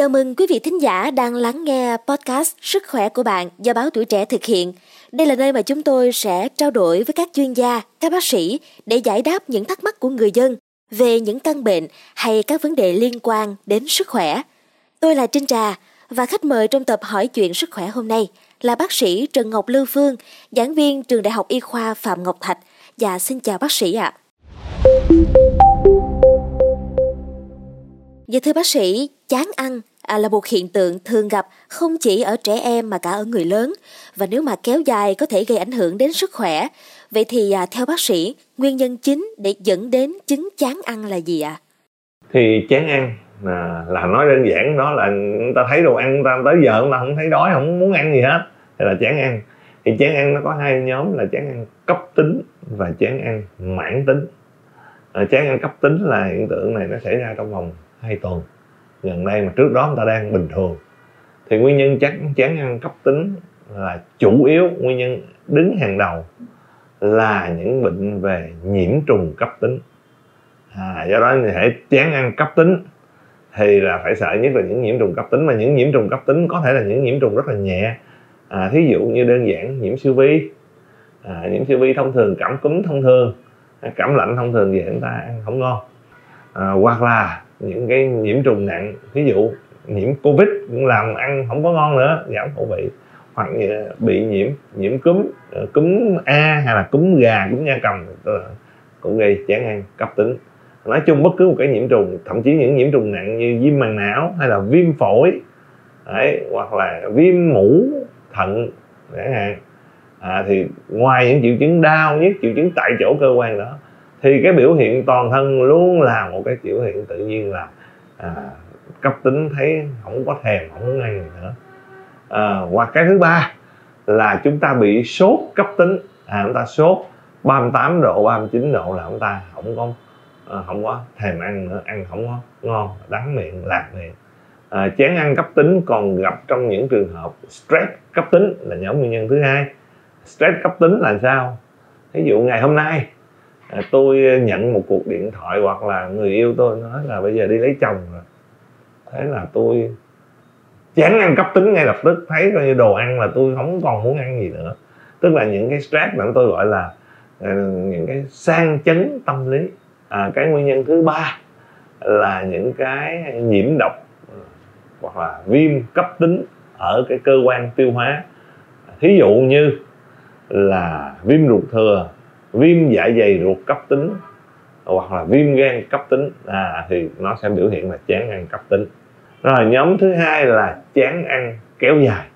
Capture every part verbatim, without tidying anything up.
Chào mừng quý vị thính giả đang lắng nghe podcast Sức khỏe của bạn do báo Tuổi Trẻ thực hiện. Đây là nơi mà chúng tôi sẽ trao đổi với các chuyên gia, các bác sĩ để giải đáp những thắc mắc của người dân về những căn bệnh hay các vấn đề liên quan đến sức khỏe. Tôi là Trinh Trà và khách mời trong tập hỏi chuyện sức khỏe hôm nay là bác sĩ Trần Ngọc Lưu Phương, giảng viên Trường Đại học Y khoa Phạm Ngọc Thạch. Và xin chào bác sĩ ạ. Dạ thưa bác sĩ, chán ăn à, là một hiện tượng thường gặp không chỉ ở trẻ em mà cả ở người lớn, và nếu mà kéo dài có thể gây ảnh hưởng đến sức khỏe. Vậy thì à, theo bác sĩ, nguyên nhân chính để dẫn đến chứng chán ăn là gì ạ? À? Thì chán ăn à, là nói đơn giản đó là người ta thấy đồ ăn, người ta tới giờ người ta không thấy đói, không muốn ăn gì hết thì là chán ăn. Thì chán ăn nó có hai nhóm là chán ăn cấp tính và chán ăn mãn tính. À, chán ăn cấp tính là hiện tượng này nó xảy ra trong vòng hai tuần gần đây mà trước đó người ta đang bình thường. Thì nguyên nhân chán, chán ăn cấp tính là chủ yếu, nguyên nhân đứng hàng đầu là những bệnh về nhiễm trùng cấp tính. À, do đó thì hãy chán ăn cấp tính thì là phải sợ nhất là những nhiễm trùng cấp tính, mà những nhiễm trùng cấp tính có thể là những nhiễm trùng rất là nhẹ. À, thí dụ như đơn giản nhiễm siêu vi, à, nhiễm siêu vi thông thường, cảm cúm thông thường, cảm lạnh thông thường thì chúng ta ăn không ngon. À, hoặc là những cái nhiễm trùng nặng, ví dụ nhiễm COVID cũng làm ăn không có ngon nữa, giảm khẩu vị, hoặc bị nhiễm nhiễm cúm cúm A hay là cúm gà, cúm gia cầm cũng gây chán ăn cấp tính. Nói chung bất cứ một cái nhiễm trùng, thậm chí những nhiễm trùng nặng như viêm màng não hay là viêm phổi đấy, hoặc là viêm mũ thận chẳng hạn, à, thì ngoài những triệu chứng đau nhất, triệu chứng tại chỗ cơ quan đó, thì cái biểu hiện toàn thân luôn là một cái biểu hiện tự nhiên là à, cấp tính thấy không có thèm, không muốn ăn nữa. À, hoặc cái thứ ba là chúng ta bị sốt cấp tính, à, chúng ta sốt ba mươi tám độ, ba mươi chín độ là chúng ta không có à, không có thèm ăn nữa, ăn không có ngon, đắng miệng, lạc miệng. À, chán ăn cấp tính còn gặp trong những trường hợp stress cấp tính là nhóm nguyên nhân thứ hai. Stress cấp tính là sao? Ví dụ ngày hôm nay À, tôi nhận một cuộc điện thoại hoặc là người yêu tôi nói là bây giờ đi lấy chồng rồi. Thế là tôi chán ăn cấp tính ngay lập tức, thấy coi như đồ ăn là tôi không còn muốn ăn gì nữa. Tức là những cái stress mà tôi gọi là những cái sang chấn tâm lý. À, cái nguyên nhân thứ ba là những cái nhiễm độc hoặc là viêm cấp tính ở cái cơ quan tiêu hóa. Thí dụ như là viêm ruột thừa, viêm dạ dày ruột cấp tính hoặc là viêm gan cấp tính, à, thì nó sẽ biểu hiện là chán ăn cấp tính. Rồi nhóm thứ hai là chán ăn kéo dài,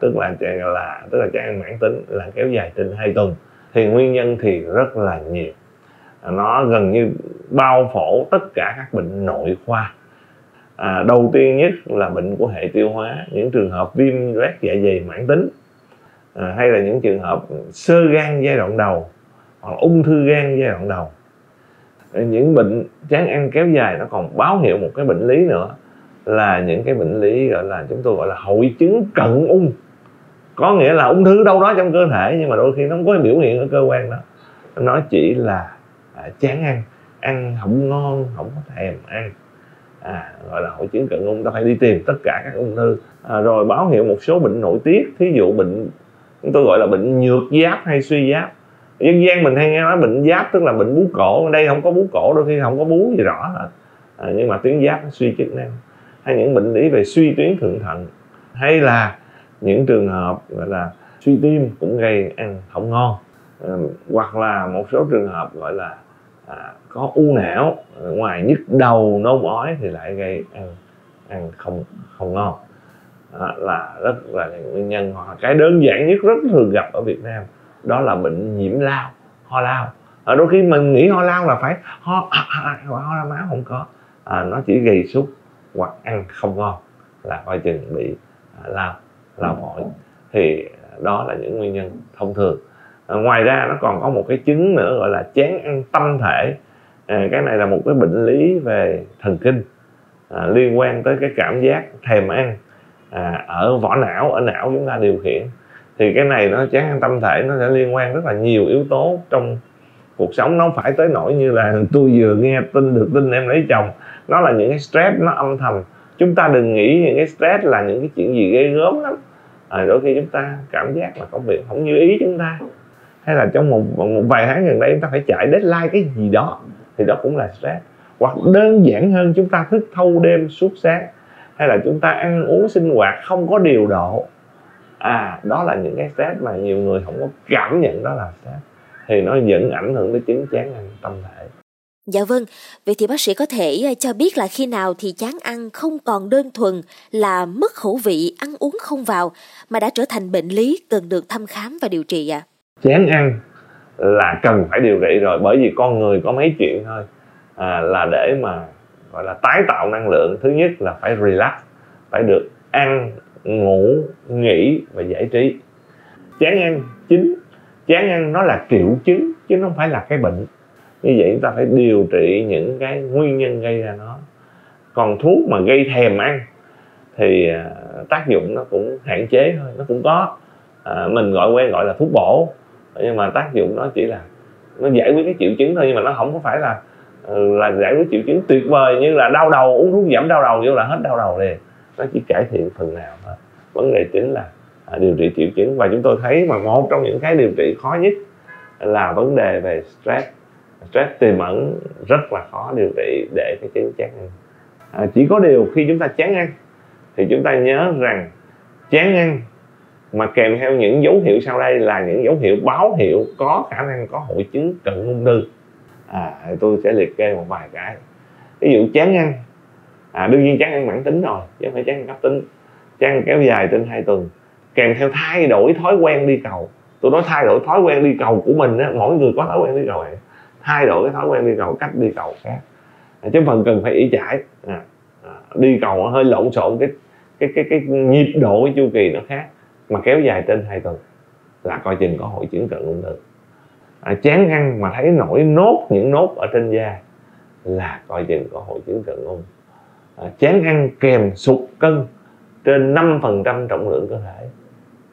tức là là tức là chán ăn mãn tính là kéo dài trên hai tuần. Thì nguyên nhân thì rất là nhiều, nó gần như bao phủ tất cả các bệnh nội khoa. À, đầu tiên nhất là bệnh của hệ tiêu hóa, những trường hợp viêm loét dạ dày mãn tính, à, hay là những trường hợp xơ gan giai đoạn đầu hoặc ung thư gan giai đoạn đầu. Những bệnh chán ăn kéo dài nó còn báo hiệu một cái bệnh lý nữa là những cái bệnh lý gọi là chúng tôi gọi là hội chứng cận ung, có nghĩa là ung thư đâu đó trong cơ thể nhưng mà đôi khi nó không có biểu hiện ở cơ quan đó, nó chỉ là à, chán ăn, ăn không ngon, không có thèm ăn, à, gọi là hội chứng cận ung. Ta phải đi tìm tất cả các ung thư, à, rồi báo hiệu một số bệnh nội tiết, thí dụ bệnh chúng tôi gọi là bệnh nhược giáp hay suy giáp. Dân gian mình hay nghe nói bệnh giáp tức là bệnh bú cổ, ở đây không có bú cổ, đôi khi không có bú gì rõ hết, à, nhưng mà tuyến giáp suy chức năng, hay những bệnh lý về suy tuyến thượng thận, hay là những trường hợp gọi là suy tim cũng gây ăn không ngon, à, hoặc là một số trường hợp gọi là à, có u não, ngoài nhức đầu nôn ói thì lại gây ăn ăn không không ngon, à, là rất là nguyên nhân. Hoặc cái đơn giản nhất rất thường gặp ở Việt Nam đó là bệnh nhiễm lao, ho lao. À, đôi khi mình nghĩ ho lao là phải ho à, à, ho ra máu, không có, à, nó chỉ gây sốt hoặc ăn không ngon là coi chừng bị à, lao lao phổi. Thì đó là những nguyên nhân thông thường. À, ngoài ra nó còn có một cái chứng nữa gọi là chán ăn tâm thể. À, cái này là một cái bệnh lý về thần kinh, à, liên quan tới cái cảm giác thèm ăn, à, ở vỏ não, ở não chúng ta điều khiển. Thì cái này nó chán ăn tâm thể, nó sẽ liên quan rất là nhiều yếu tố trong cuộc sống. Nó không phải tới nỗi như là tôi vừa nghe tin được tin em lấy chồng, nó là những cái stress nó âm thầm Chúng ta đừng nghĩ những cái stress là những cái chuyện gì ghê gớm lắm. À, đôi khi chúng ta cảm giác là công việc không như ý chúng ta, hay là trong một, một vài tháng gần đây chúng ta phải chạy deadline cái gì đó, thì đó cũng là stress. Hoặc đơn giản hơn, chúng ta thức thâu đêm suốt sáng, hay là chúng ta ăn uống sinh hoạt không có điều độ. À, đó là những cái stress mà nhiều người không có cảm nhận đó là stress, thì nó vẫn ảnh hưởng tới chứng chán ăn tâm thể. Dạ vâng, vậy thì bác sĩ có thể cho biết là khi nào thì chán ăn không còn đơn thuần là mất khẩu vị, ăn uống không vào, mà đã trở thành bệnh lý cần được thăm khám và điều trị ạ? À? Chán ăn là cần phải điều trị rồi, bởi vì con người có mấy chuyện thôi. À, là để mà gọi là tái tạo năng lượng, thứ nhất là phải relax, phải được ăn, ngủ, nghỉ và giải trí. Chán ăn chính, chán ăn nó là triệu chứng chứ nó không phải là cái bệnh. Như vậy chúng ta phải điều trị những cái nguyên nhân gây ra nó. Còn thuốc mà gây thèm ăn thì tác dụng nó cũng hạn chế thôi, nó cũng có. À, mình gọi quen gọi là thuốc bổ, nhưng mà tác dụng nó chỉ là nó giải quyết cái triệu chứng thôi, nhưng mà nó không có phải là là giải quyết triệu chứng tuyệt vời như là đau đầu, uống thuốc giảm đau đầu vô là hết đau đầu liền. Nó chỉ cải thiện phần nào thôi. Vấn đề chính là điều trị triệu chứng, và chúng tôi thấy mà một trong những cái điều trị khó nhất là vấn đề về stress. Stress tiềm ẩn rất là khó điều trị để cái chứng chán ăn. À, chỉ có điều khi chúng ta chán ăn thì chúng ta nhớ rằng chán ăn mà kèm theo những dấu hiệu sau đây là những dấu hiệu báo hiệu có khả năng có hội chứng cận ung thư. À, tôi sẽ liệt kê một vài cái. Ví dụ chán ăn, à, đương nhiên chán ăn mãn tính rồi, chứ không phải chán ăn cấp tính. Chán ăn kéo dài trên hai tuần, kèm theo thay đổi thói quen đi cầu. Tôi nói thay đổi thói quen đi cầu của mình á, mỗi người có thói quen đi cầu này. Thay đổi cái thói quen đi cầu, cách đi cầu khác, chứ phần cần phải ỷ chải. À, đi cầu nó hơi lộn xộn, cái cái cái cái nhịp độ, cái chu kỳ nó khác, mà kéo dài trên hai tuần là coi chừng có hội chứng cận ung thư. À, chán ăn mà thấy nổi nốt, những nốt ở trên da là coi chừng có hội chứng cận ung. À, chán ăn kèm sụt cân trên năm phần trăm trọng lượng cơ thể.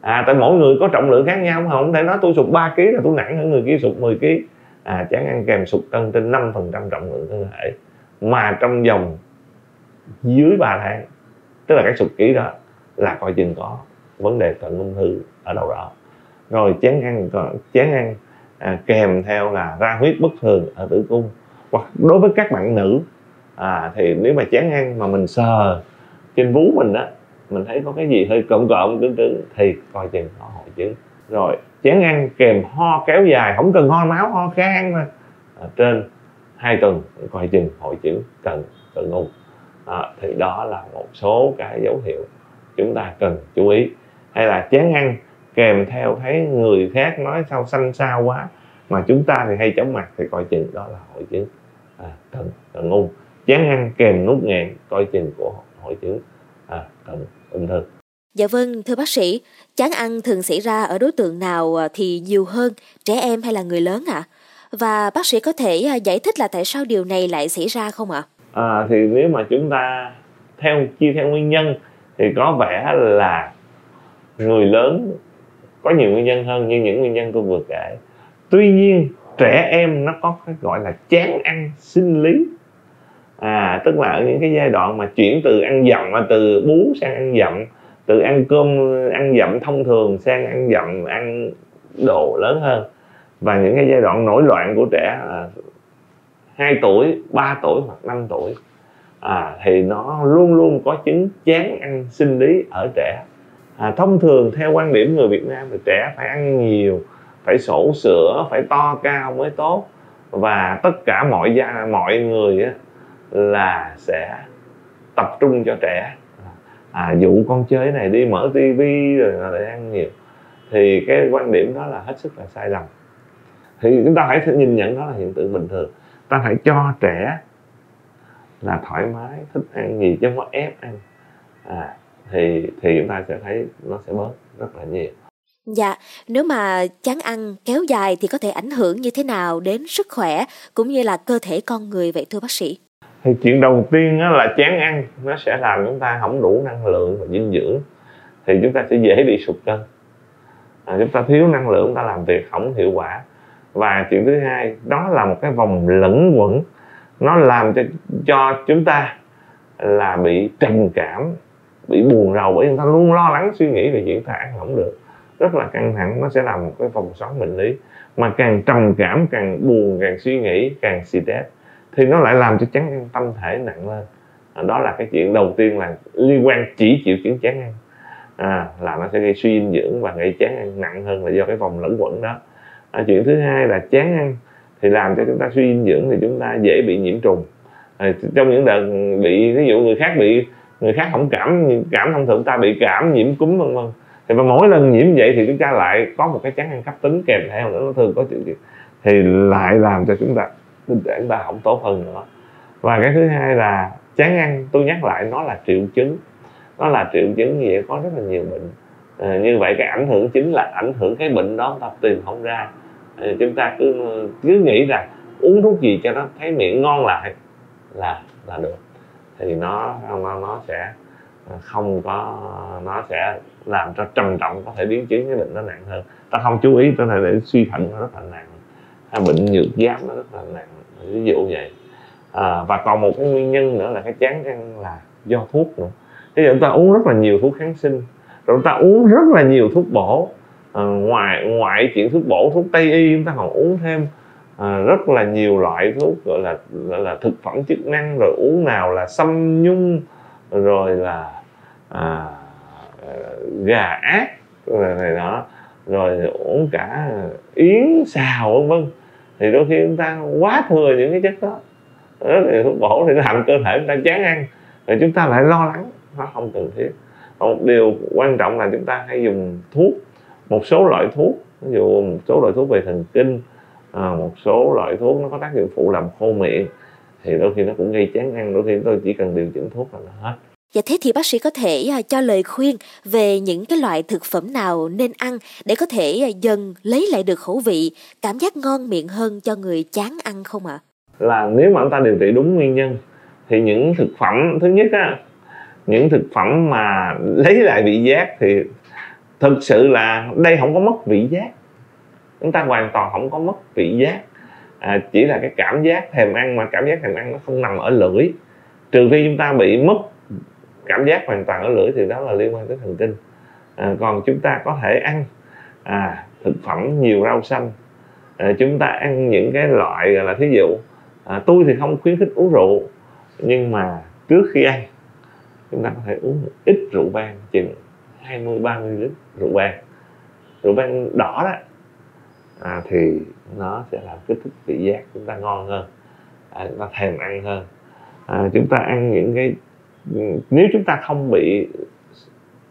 À, tại mỗi người có trọng lượng khác nhau, không thể nói tôi sụt ba ký là tôi nặng hơn người kia sụt mười ký. À, chán ăn kèm sụt cân trên năm phần trăm trọng lượng cơ thể mà trong vòng dưới ba tháng, tức là cái sụt ký đó, là coi chừng có vấn đề cận ung thư ở đâu đó. Rồi chán ăn chán ăn à, kèm theo là ra huyết bất thường ở tử cung. Hoặc đối với các bạn nữ, à, thì nếu mà chán ăn mà mình sờ trên vú mình á, mình thấy có cái gì hơi cộm cộm cứng cứng thì coi chừng có hội chứng. Rồi chán ăn kèm ho kéo dài, không cần ho máu, ho khan mà à, trên hai tuần coi chừng hội chứng cận cận ung. À, thì đó là một số cái dấu hiệu chúng ta cần chú ý. Hay là chán ăn kèm theo thấy người khác nói sao xanh xao quá mà chúng ta thì hay chóng mặt thì coi chừng đó là hội chứng à, cận cận ung. Chán ăn kèm nuốt nghẹn coi chừng của hội chứng à, cận ung thư. Dạ vâng, thưa bác sĩ, chán ăn thường xảy ra ở đối tượng nào thì nhiều hơn, trẻ em hay là người lớn ạ? À? Và bác sĩ có thể giải thích là tại sao điều này lại xảy ra không ạ? À? À, thì nếu mà chúng ta theo chia theo nguyên nhân thì có vẻ là người lớn có nhiều nguyên nhân hơn như những nguyên nhân tôi vừa kể. Tuy nhiên, trẻ em nó có cái gọi là chán ăn sinh lý. À, tức là ở những cái giai đoạn mà chuyển từ ăn dặm, từ bú sang ăn dặm, từ ăn cơm, ăn dặm thông thường sang ăn dặm, ăn đồ lớn hơn. Và những cái giai đoạn nổi loạn của trẻ à, hai tuổi, ba tuổi hoặc năm tuổi à, thì nó luôn luôn có chứng chán ăn sinh lý ở trẻ. À, thông thường theo quan điểm người Việt Nam thì trẻ phải ăn nhiều, phải sổ sữa, phải to cao mới tốt. Và tất cả mọi gia, mọi người á, là sẽ tập trung cho trẻ. À, dụ con chơi này đi, mở tivi rồi để ăn nhiều, thì cái quan điểm đó là hết sức là sai lầm. Thì chúng ta hãy nhìn nhận đó là hiện tượng bình thường. Ta phải cho trẻ là thoải mái, thích ăn gì chứ không có ép ăn. À, thì, thì chúng ta sẽ thấy nó sẽ bớt rất là nhiều. Dạ, nếu mà chán ăn kéo dài thì có thể ảnh hưởng như thế nào đến sức khỏe cũng như là cơ thể con người vậy thưa bác sĩ? Thì chuyện đầu tiên là chán ăn nó sẽ làm chúng ta không đủ năng lượng và dinh dưỡng, thì chúng ta sẽ dễ bị sụt cân. À, chúng ta thiếu năng lượng, chúng ta làm việc không hiệu quả. Và chuyện thứ hai, đó là một cái vòng lẩn quẩn, nó làm cho, cho chúng ta là bị trầm cảm, bị buồn rầu, bởi vì ta luôn lo lắng suy nghĩ về chuyện ta ăn không được, rất là căng thẳng. Nó sẽ làm một cái vòng xoắn bệnh lý, mà càng trầm cảm, càng buồn, càng suy nghĩ, càng stress thì nó lại làm cho chán ăn tâm thể nặng lên. Đó là cái chuyện đầu tiên là liên quan chỉ triệu chứng chán ăn, à, là nó sẽ gây suy dinh dưỡng và gây chán ăn nặng hơn là do cái vòng lẫn quẩn đó. À, chuyện thứ hai là chán ăn thì làm cho chúng ta suy dinh dưỡng, thì chúng ta dễ bị nhiễm trùng. À, trong những đợt bị, ví dụ người khác bị, người khác không cảm cảm thông thường, ta bị cảm nhiễm cúm vân vân, thì mà mỗi lần nhiễm vậy thì chúng ta lại có một cái chán ăn cấp tính kèm theo nữa, nó thường có chuyện gì thì lại làm cho chúng ta tình trạng ta không tốt hơn nữa. Và cái thứ hai là chán ăn, tôi nhắc lại, nó là triệu chứng, nó là triệu chứng gì có rất là nhiều bệnh. À, như vậy cái ảnh hưởng chính là ảnh hưởng cái bệnh đó ta tìm không ra. À, chúng ta cứ cứ nghĩ rằng uống thuốc gì cho nó thấy miệng ngon lại là là được, thì nó nó nó sẽ không có, nó sẽ làm cho trầm trọng, có thể biến chứng cái bệnh nó nặng hơn. Ta không chú ý có thể để suy thận nó rất là nặng, hay bệnh nhược giáp nó rất là nặng, ví dụ vậy. À, và còn một cái nguyên nhân nữa là cái chán ăn là do thuốc nữa. Ví dụ chúng ta uống rất là nhiều thuốc kháng sinh, rồi chúng ta uống rất là nhiều thuốc bổ. À, ngoài ngoại chuyện thuốc bổ, thuốc tây y, chúng ta còn uống thêm à, rất là nhiều loại thuốc gọi là, gọi là thực phẩm chức năng, rồi uống nào là sâm nhung, rồi là à, gà ác rồi này đó, rồi uống cả yến xào vân vân. Thì đôi khi chúng ta quá thừa những cái chất đó, rất là thuốc bổ, thì nó làm cơ thể chúng ta chán ăn, rồi chúng ta lại lo lắng, nó không cần thiết. Một điều quan trọng là chúng ta hay dùng thuốc, một số loại thuốc, ví dụ một số loại thuốc về thần kinh, một số loại thuốc nó có tác dụng phụ làm khô miệng, thì đôi khi nó cũng gây chán ăn. Đôi khi tôi chỉ cần điều chỉnh thuốc là nó hết. Dạ, thế thì bác sĩ có thể cho lời khuyên về những cái loại thực phẩm nào nên ăn để có thể dần lấy lại được khẩu vị, cảm giác ngon miệng hơn cho người chán ăn không ạ? Là nếu mà chúng ta điều trị đúng nguyên nhân thì những thực phẩm, thứ nhất á, những thực phẩm mà lấy lại vị giác thì thực sự là đây không có mất vị giác, chúng ta hoàn toàn không có mất vị giác, à, chỉ là cái cảm giác thèm ăn, mà cảm giác thèm ăn nó không nằm ở lưỡi, trừ khi chúng ta bị mất cảm giác hoàn toàn ở lưỡi thì đó là liên quan tới thần kinh. À, còn chúng ta có thể ăn à, thực phẩm nhiều rau xanh, à, chúng ta ăn những cái loại là thí dụ à, tôi thì không khuyến khích uống rượu, nhưng mà trước khi ăn chúng ta có thể uống một ít rượu vang, chừng hai mươi ba mươi lít rượu vang, rượu vang đỏ đó, à, thì nó sẽ làm kích thích vị giác chúng ta ngon hơn, à, chúng ta thèm ăn hơn. À, chúng ta ăn những cái, nếu chúng ta không bị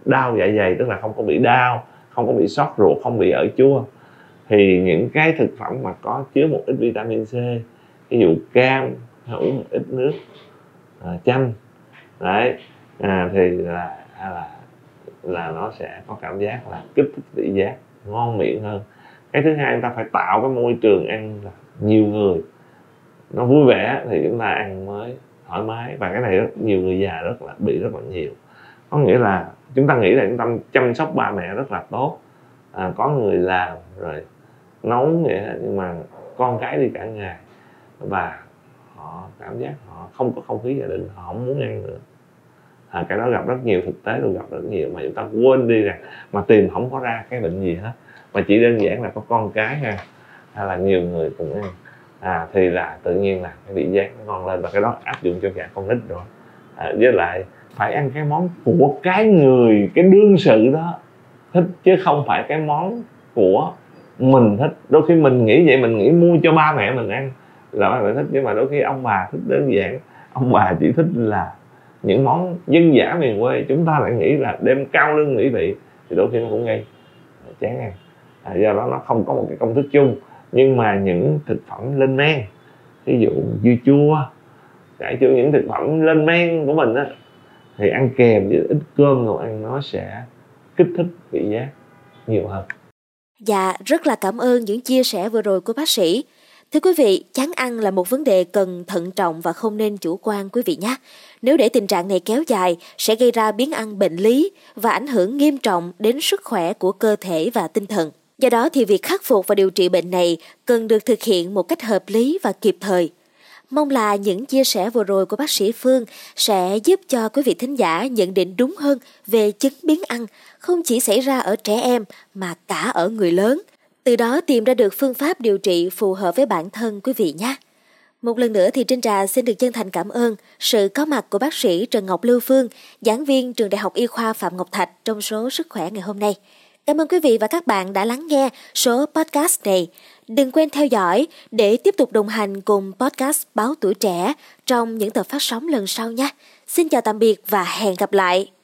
đau dạ dày, tức là không có bị đau, không có bị sót ruột, không bị ở chua, thì những cái thực phẩm mà có chứa một ít vitamin C, ví dụ cam, uống một ít nước à, chanh đấy, à, thì là, là là nó sẽ có cảm giác là kích thích vị giác, ngon miệng hơn. Cái thứ hai, chúng ta phải tạo cái môi trường ăn là nhiều người, nó vui vẻ thì chúng ta ăn mới thoải mái. Và cái này rất, nhiều người già rất là bị rất là nhiều, có nghĩa là chúng ta nghĩ là chúng ta chăm sóc ba mẹ rất là tốt, à, có người làm rồi nấu vậy, nhưng mà con cái đi cả ngày và họ cảm giác họ không có không khí gia đình, họ không muốn ăn nữa. À, cái đó gặp rất nhiều, thực tế luôn gặp rất nhiều, mà chúng ta quên đi rằng mà tìm không có ra cái bệnh gì hết, mà chỉ đơn giản là có con cái ha, hay là nhiều người cùng ăn, à, thì là tự nhiên là cái vị giác nó ngon lên. Và cái đó áp dụng cho cả con nít rồi, à, với lại phải ăn cái món của cái người, cái đương sự đó thích, chứ không phải cái món của mình thích. Đôi khi mình nghĩ vậy, mình nghĩ mua cho ba mẹ mình ăn là ba mẹ thích, nhưng mà đôi khi ông bà thích đơn giản, ông bà chỉ thích là những món dân dã miền quê, chúng ta lại nghĩ là đem cao lương mỹ vị, thì đôi khi nó cũng gây chán ăn. À, do đó nó không có một cái công thức chung. Nhưng mà những thực phẩm lên men, ví dụ dưa chua, cải chua, những thực phẩm lên men của mình á, thì ăn kèm với ít cơm rồi ăn, nó sẽ kích thích vị giác nhiều hơn. Dạ, rất là cảm ơn những chia sẻ vừa rồi của bác sĩ. Thưa quý vị, chán ăn là một vấn đề cần thận trọng và không nên chủ quan quý vị nhé. Nếu để tình trạng này kéo dài, sẽ gây ra biến ăn bệnh lý và ảnh hưởng nghiêm trọng đến sức khỏe của cơ thể và tinh thần. Do đó thì việc khắc phục và điều trị bệnh này cần được thực hiện một cách hợp lý và kịp thời. Mong là những chia sẻ vừa rồi của bác sĩ Phương sẽ giúp cho quý vị thính giả nhận định đúng hơn về chứng biến ăn không chỉ xảy ra ở trẻ em mà cả ở người lớn. Từ đó tìm ra được phương pháp điều trị phù hợp với bản thân quý vị nhé. Một lần nữa thì Trinh Trà xin được chân thành cảm ơn sự có mặt của bác sĩ Trần Ngọc Lưu Phương, giảng viên Trường Đại học Y khoa Phạm Ngọc Thạch trong số Sức khỏe ngày hôm nay. Cảm ơn quý vị và các bạn đã lắng nghe số podcast này. Đừng quên theo dõi để tiếp tục đồng hành cùng podcast Báo Tuổi Trẻ trong những tập phát sóng lần sau nhé. Xin chào tạm biệt và hẹn gặp lại.